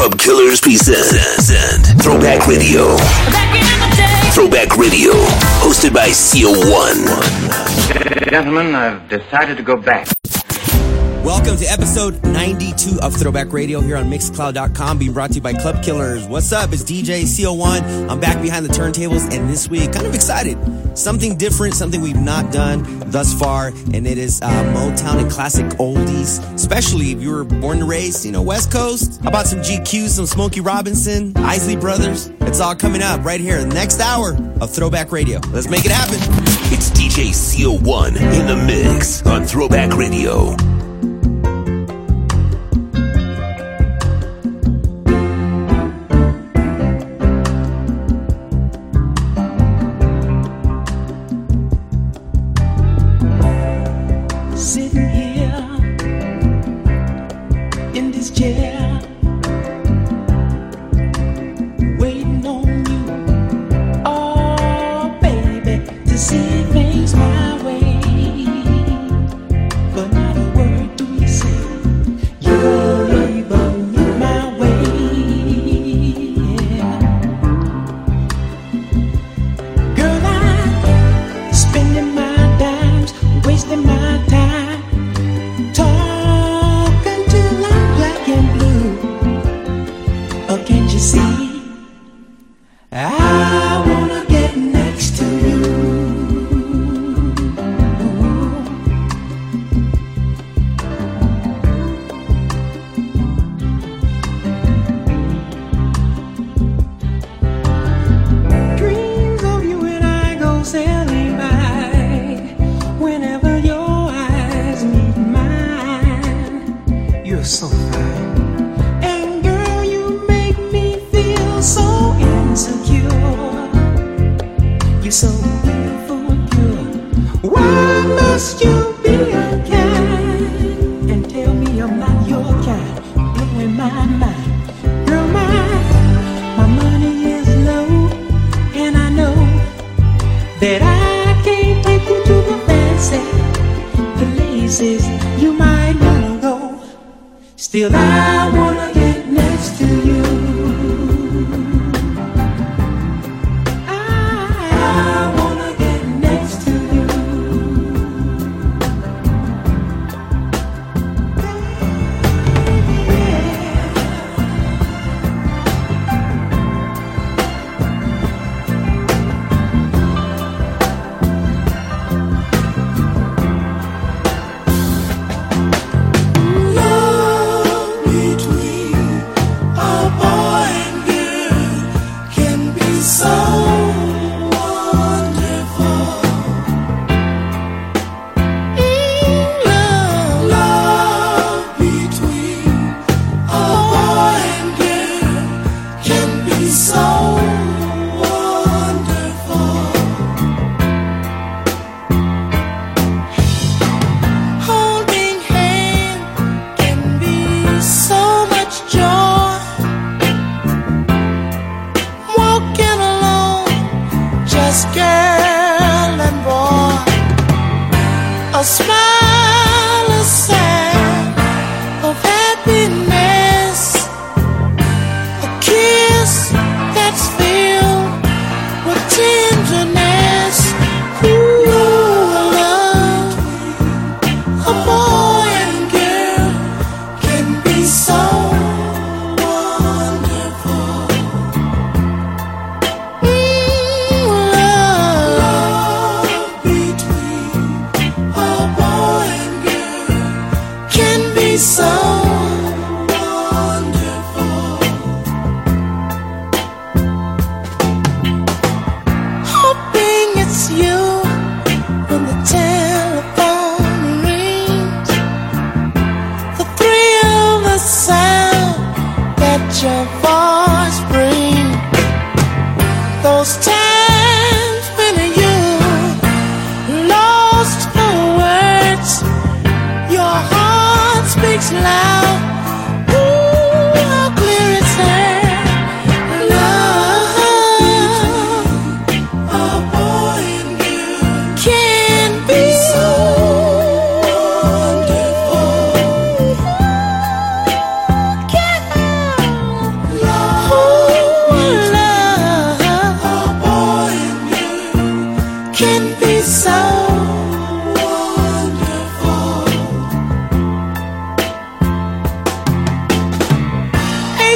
Club Killers present Throwback Radio. Throwback Radio, hosted by CO1. Gentlemen, I've decided to go back. Welcome to episode 92 of Throwback Radio here on Mixcloud.com, being brought to you by Club Killers. What's up? It's DJ CO1. I'm back behind the turntables, and this week, kind of excited. Something different, something we've not done thus far, and it is Motown and classic oldies, especially if you were born and raised, West Coast. How about some GQ, some Smokey Robinson, Isley Brothers? It's all coming up right here in the next hour of Throwback Radio. Let's make it happen. It's DJ CO1 in the mix on Throwback Radio.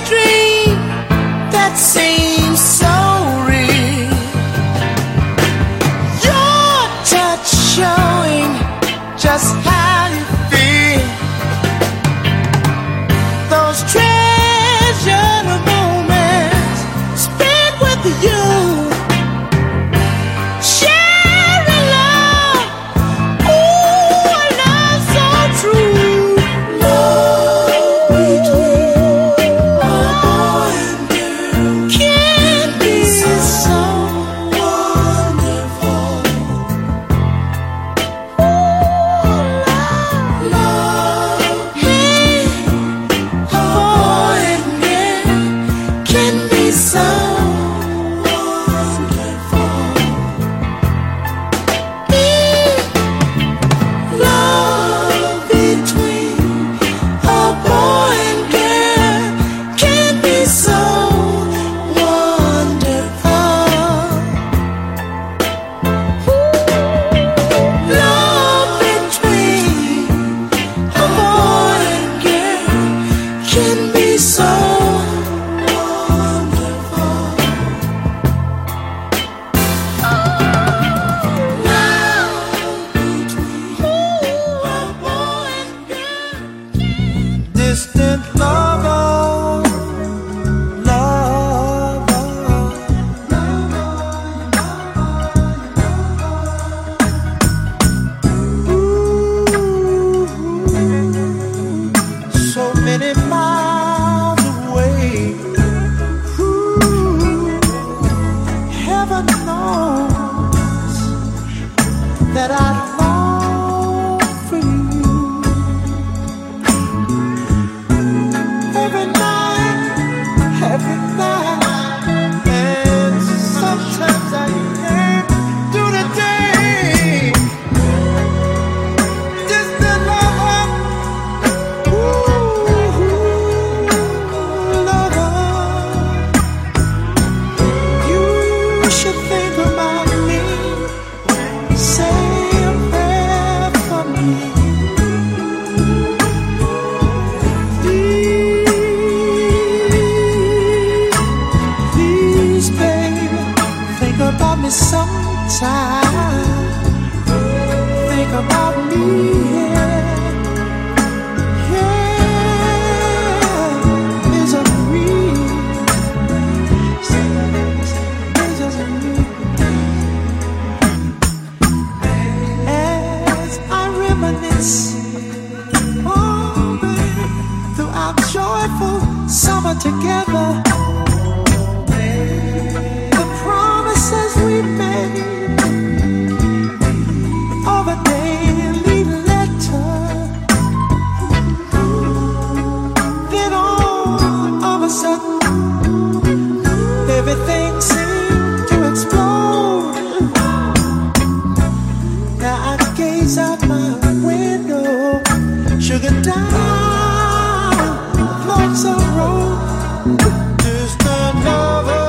dream that seems so real. Your touch showing just how you feel. Those treasured moments spent with you, sharing love. Ooh, a love so true. Love between a boy and girl can be so wonderful. Ooh, love between a boy and girl can be so. Love between a boy and girl can be so wonderful. Love between a boy and girl can be so wonderful. Distant lover, so many miles away. Ooh, heaven knows that I long for you. Every night, and sometimes I can't do the day. Just the love, ooh, love. You should think about me. Say a prayer for me. Please, baby, think about me sometime. Think about me, yeah. It's a real, it's just a real. As I reminisce, oh baby, through our joyful summer together, the promises we made of a daily letter. Then all of a sudden, everything seemed to explode. Now I gaze out my window, sugar down, floats a road. Distant lover,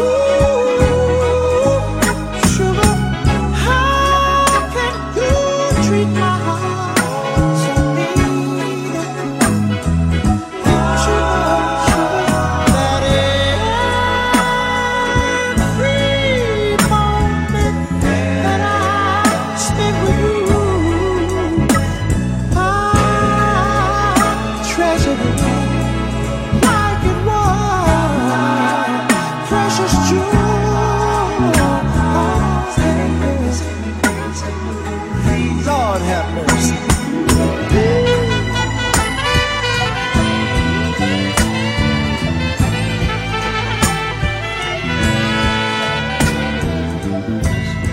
ooh, sugar, how can you treat my heart so mean? Sugar, sugar, that every moment that I spend with you, I treasure it like it was precious jewel. Lord have mercy.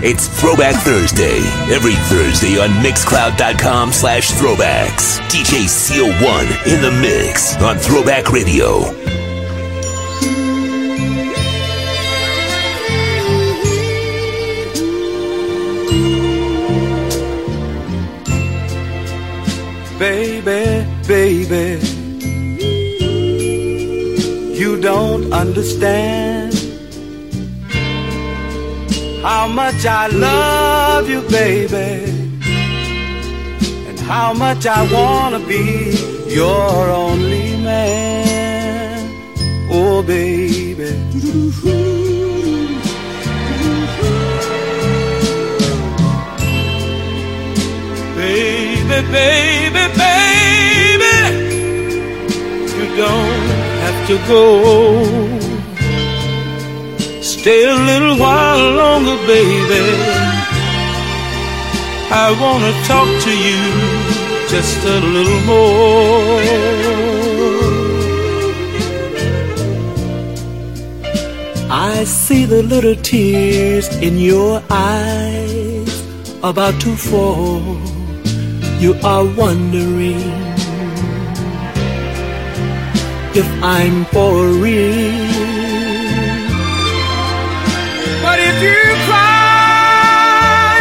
It's Throwback Thursday, every Thursday on Mixcloud.com/throwbacks. DJ CO1 in the mix on Throwback Radio. Baby, baby, you don't understand how much I love you, baby, and how much I wanna be your only man. Oh, baby. Baby, baby, baby, you don't have to go. Stay a little while longer, baby. I wanna talk to you just a little more. I see the little tears in your eyes about to fall. You are wondering if I'm for real. But if you cry,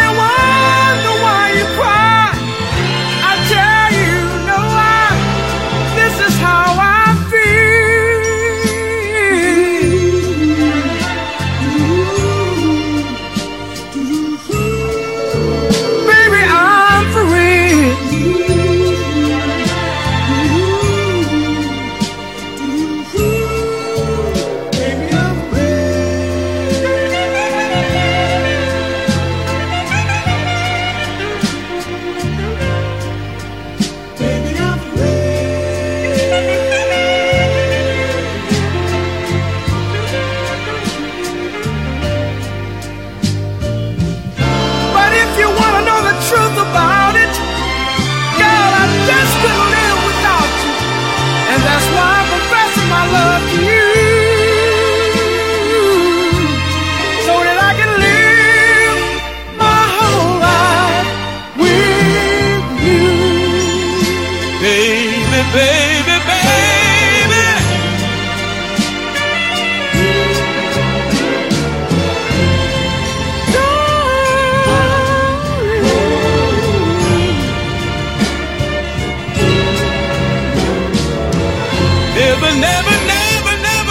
I wonder why you cry. I tell you, no, this is how I feel. Baby, I'm for real. Baby,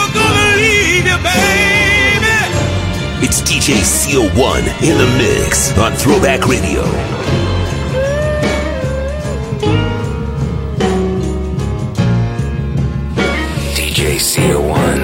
I'm for real. It's DJ CO1 in the mix on Throwback Radio. DJ CO1.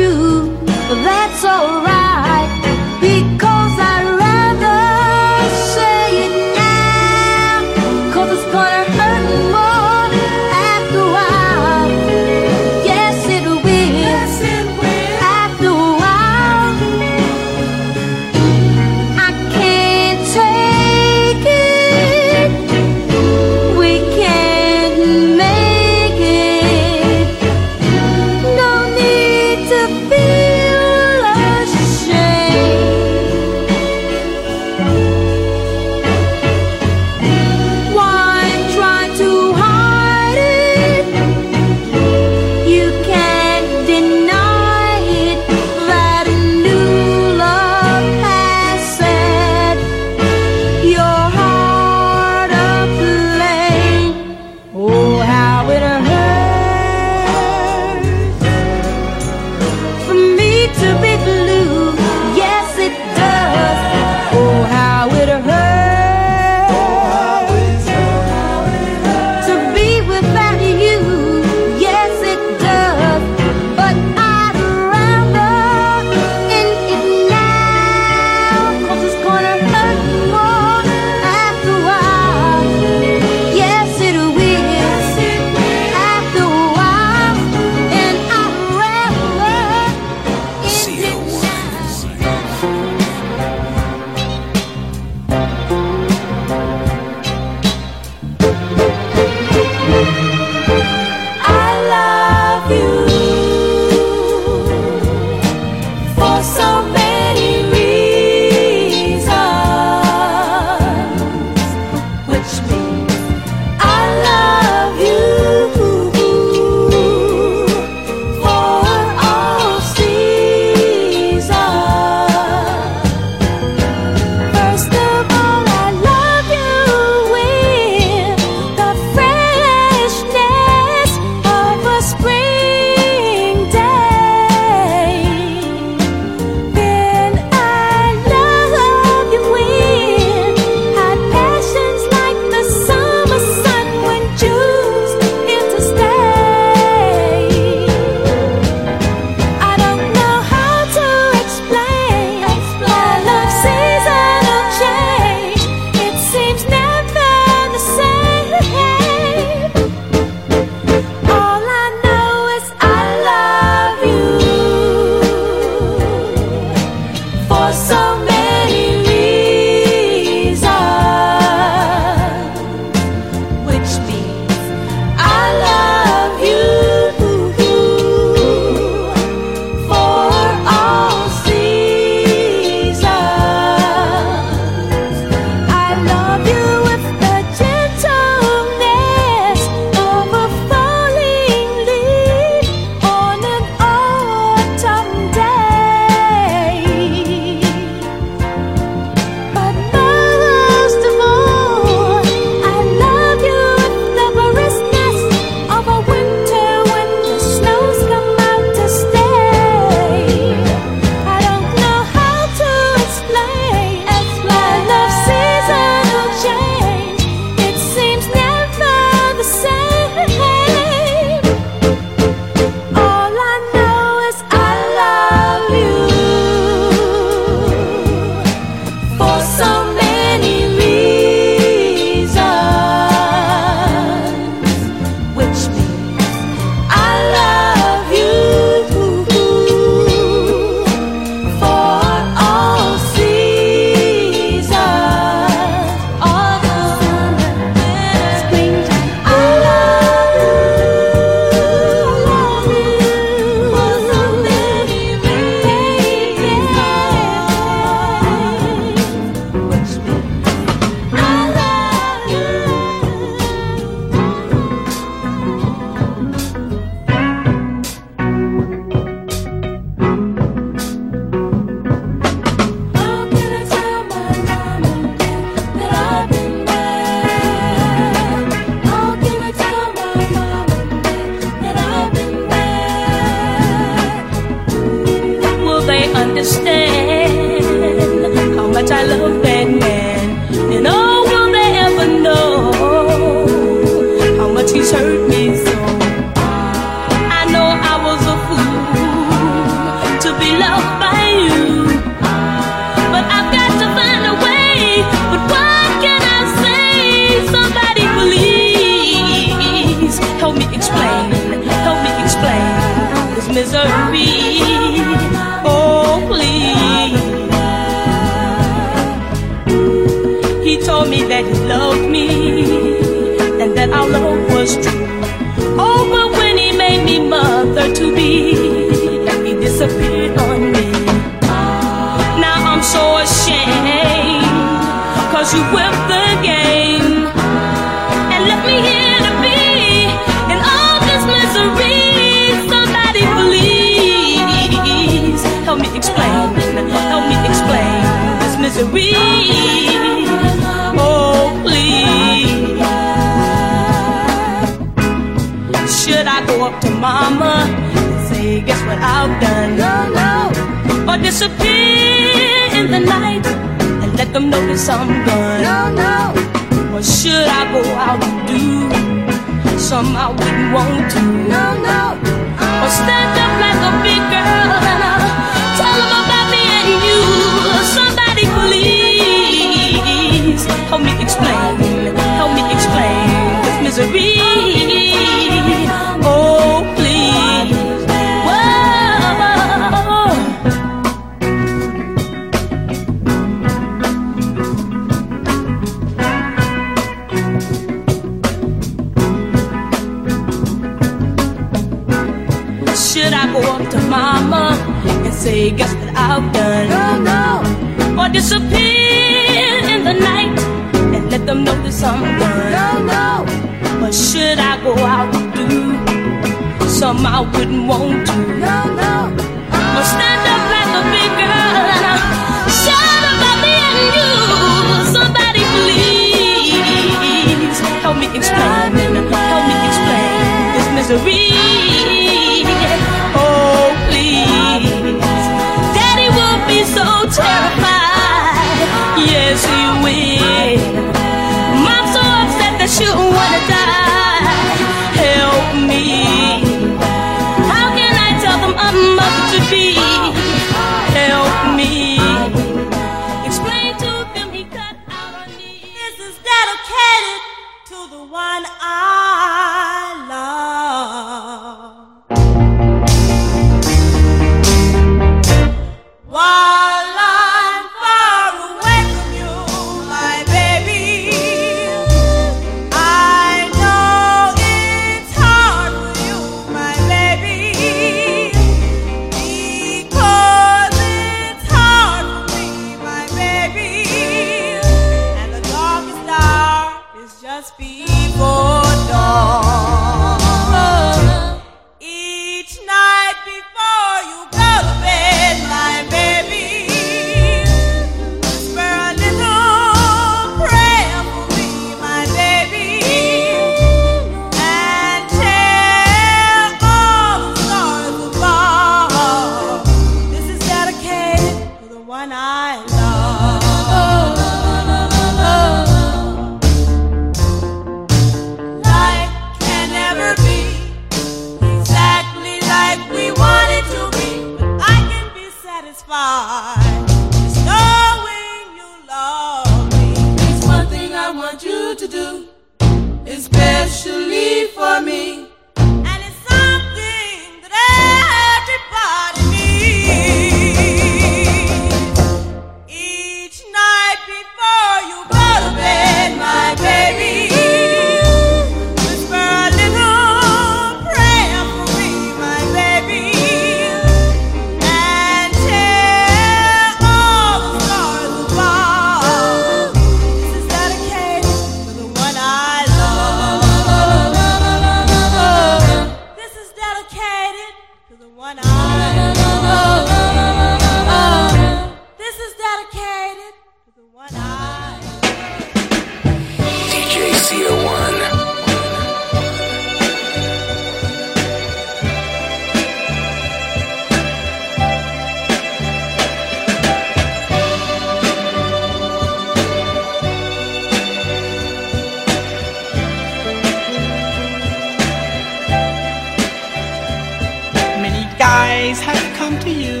Have come to you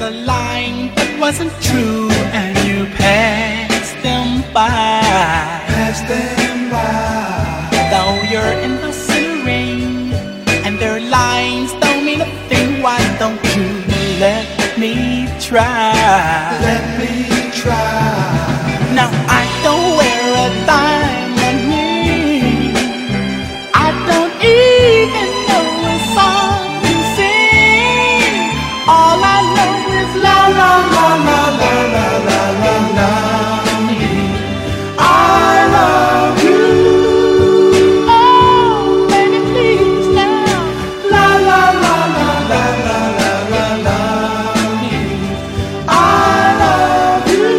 with a line that wasn't true, and you passed them by. Passed them by. Though you're innocent ring, and their lines don't mean a thing. Why don't you let me try? Let me try. Now I don't wear a dime on me. I don't even know a song to sing. All I know is la la la la la la la la la. I love you. Oh, baby, please now. La la la la la la la la la. I love you.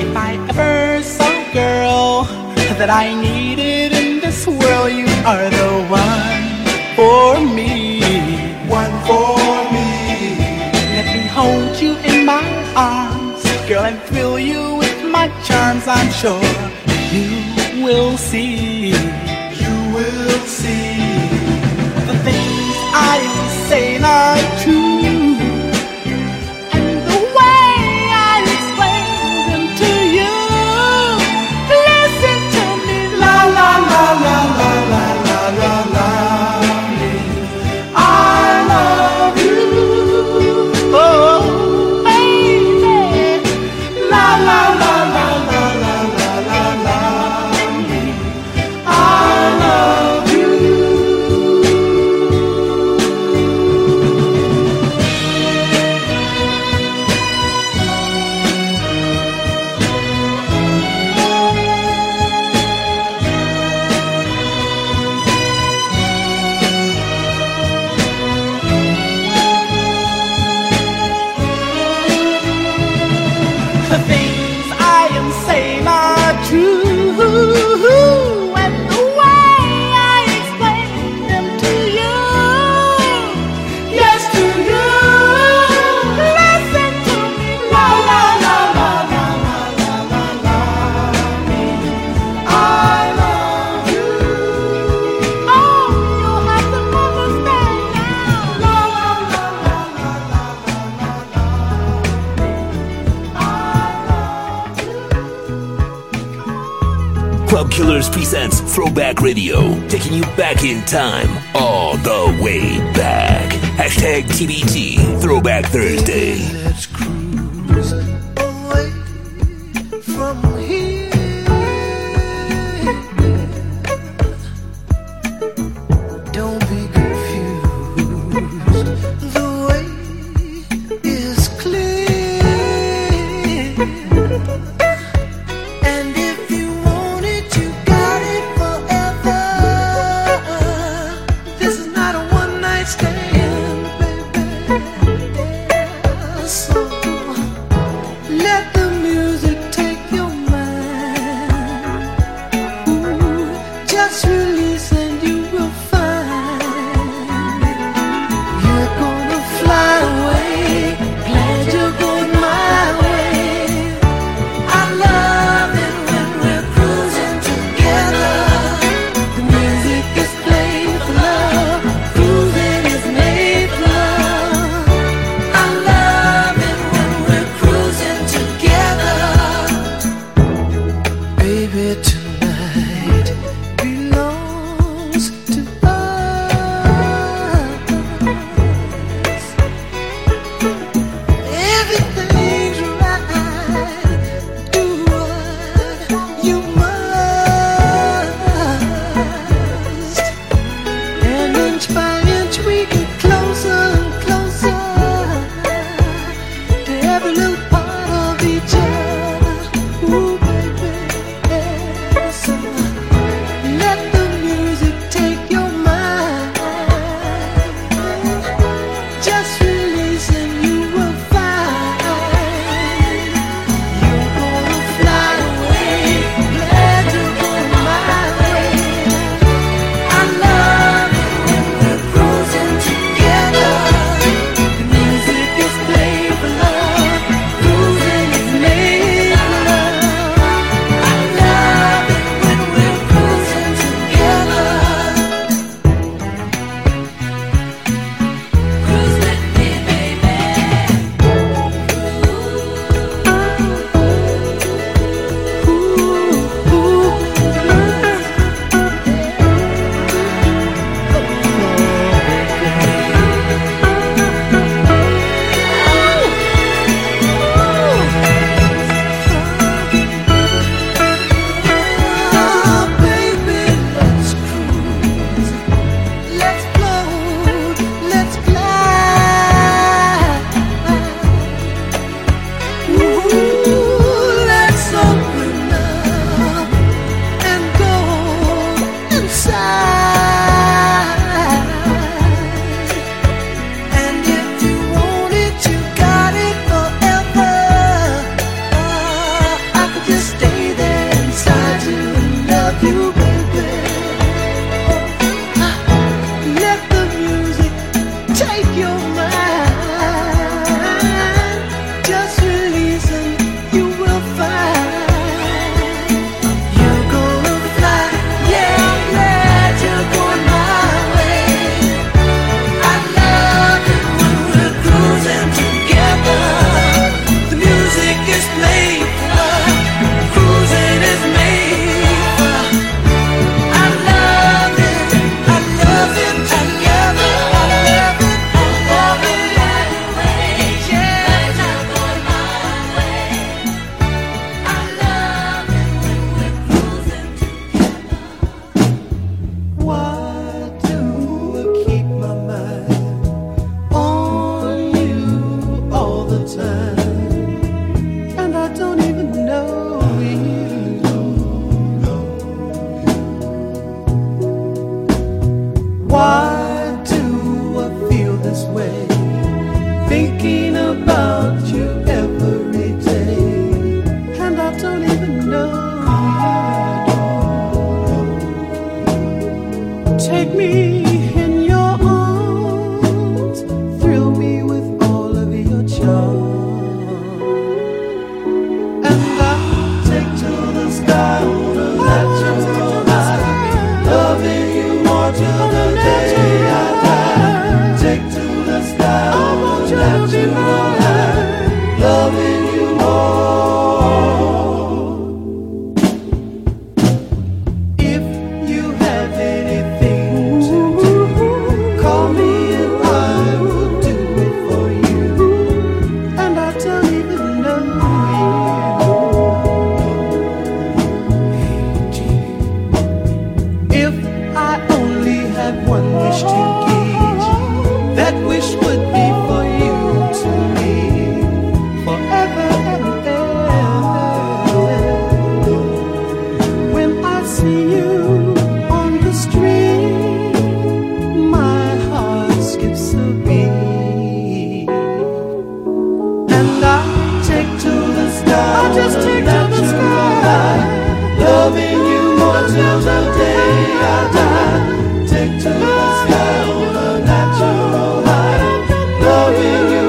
If I ever saw a girl that I needed in this world, you are the one for me. One for me. Let me hold you in my arms, girl, and fill you with my charms. I'm sure you will see. You will see. The things I say are true, and the way I explain them to you. Listen to me, la la la la la la la la la. I love you, oh baby. La la la la la la la la la. I love you. The things I am saying are true, and the way I explain them to you. Yes to you. Listen to me, la la la la la la la la la. I love you. Oh, you have to understand now. La la la la la la la la. I love you. Club Killers presents Throwback Radio, taking you back in time, all the way back. Hashtag TBT, Throwback Thursday. Let's cruise away from here. Don't be confused. The way is clear. And if you want it, you got it forever. This is not a one night stand, baby. So let the music take your mind. Ooh, just release and you will find you're gonna fly away. Glad you're going my way. I love it when we're cruising together. The music is played for love. Cruising is made for love. I love it when we're cruising together. Baby, tonight belongs till the day I die. Take to the sky with a natural high, loving you.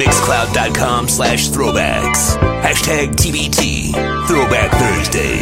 Mixcloud.com/throwbacks. #TBT. Throwback Thursday.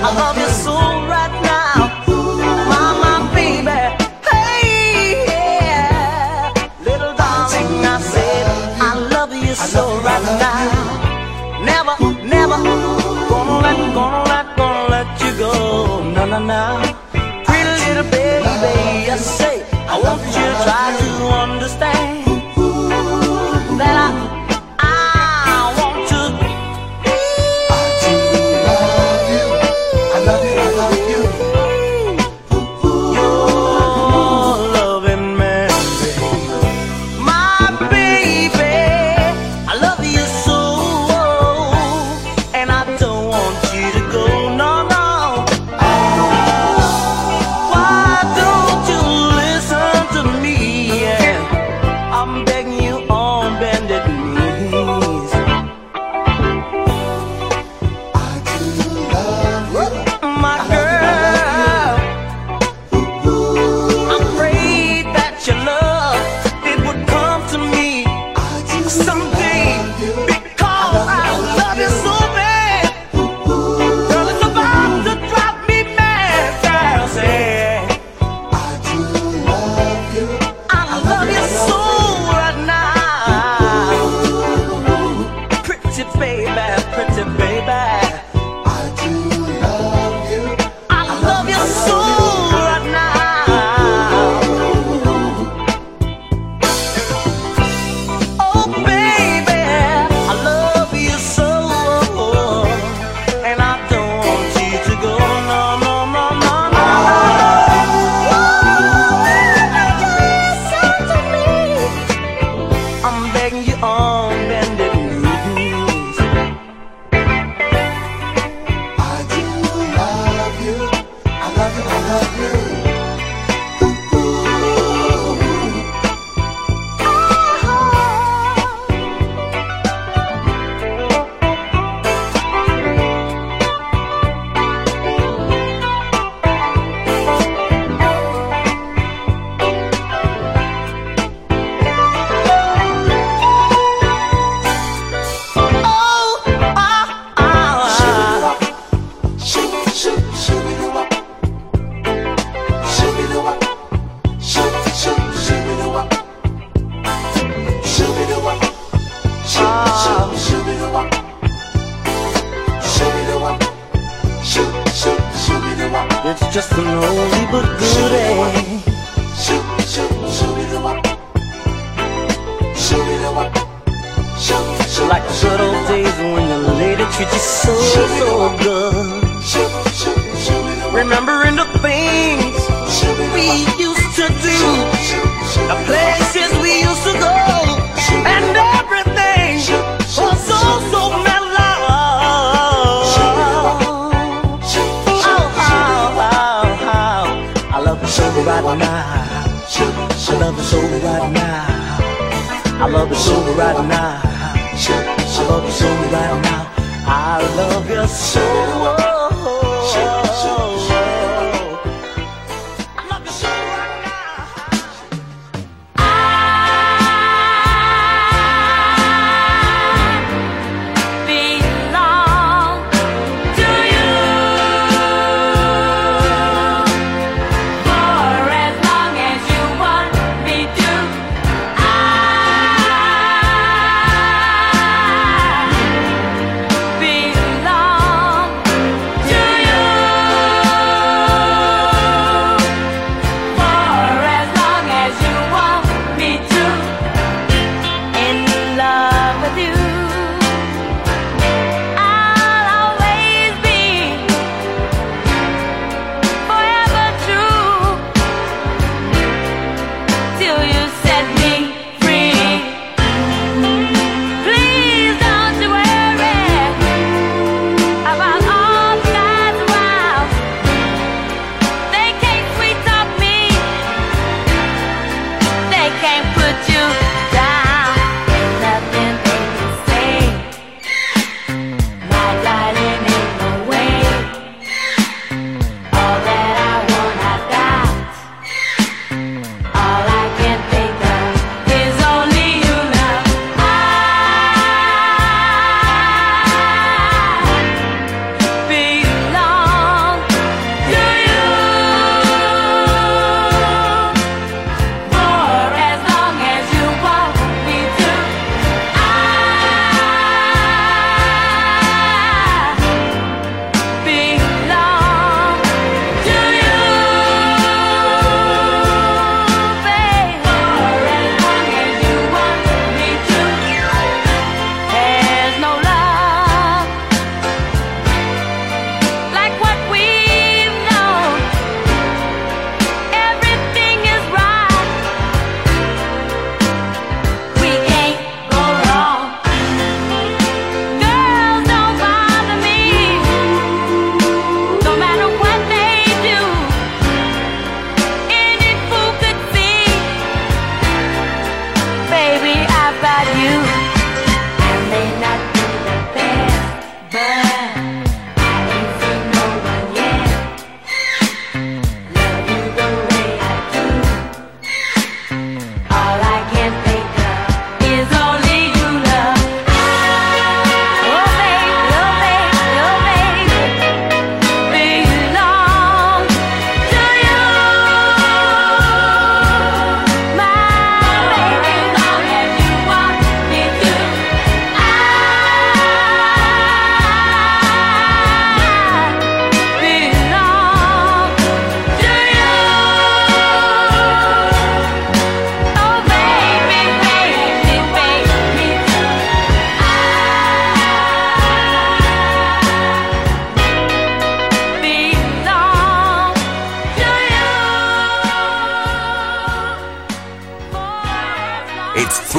I love you so right now. baby, pretty baby.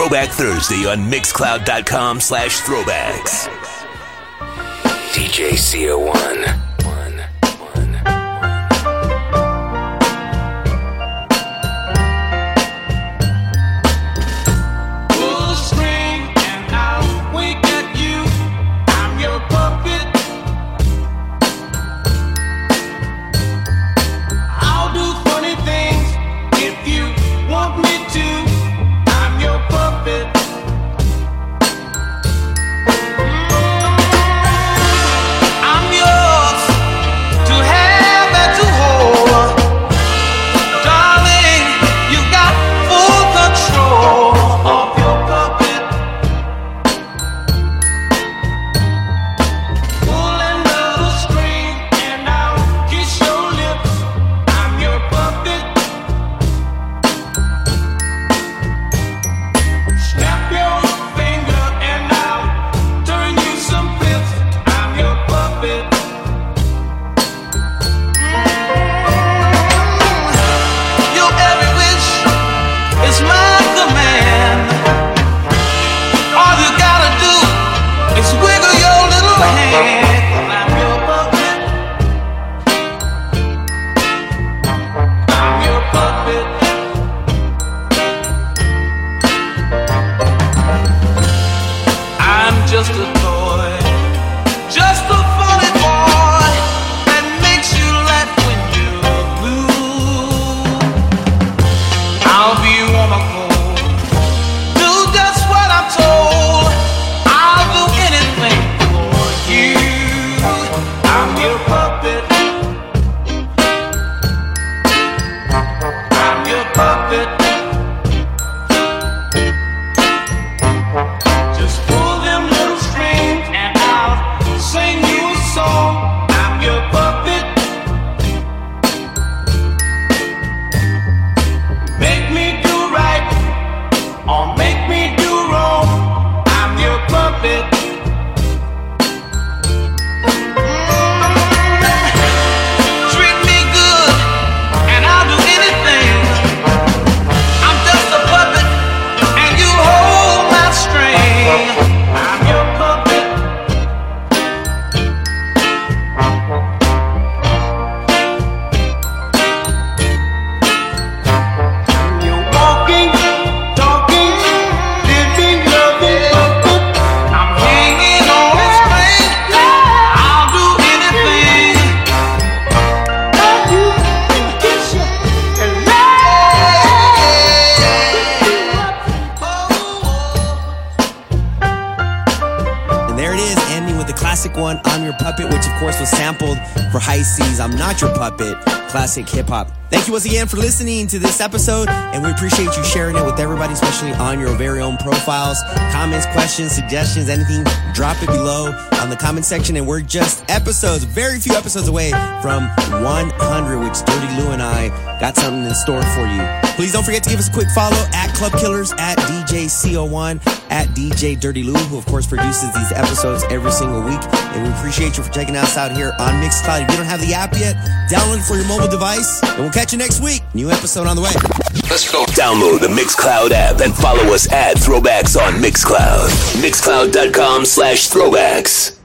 Throwback Thursday on Mixcloud.com/throwbacks. DJ CO1. Hip-hop. Thank you once again for listening to this episode, and we appreciate you sharing it with everybody, especially on your very own profiles. Comments, questions, suggestions, anything, drop it below on the comment section. And we're just episodes, very few episodes away from 100, which Dirty Lou and I got something in store for you. Please don't forget to give us a quick follow at Club Killers, at DJ CO1, at DJ Dirty Lou, who of course produces these episodes every single week. And we appreciate you for checking us out here on Mixcloud. If you don't have the app yet, download it for your mobile device, and we'll catch you next week. New episode on the way. Let's go. Download the Mixcloud app and follow us at Throwbacks on Mixcloud. Mixcloud.com/throwbacks.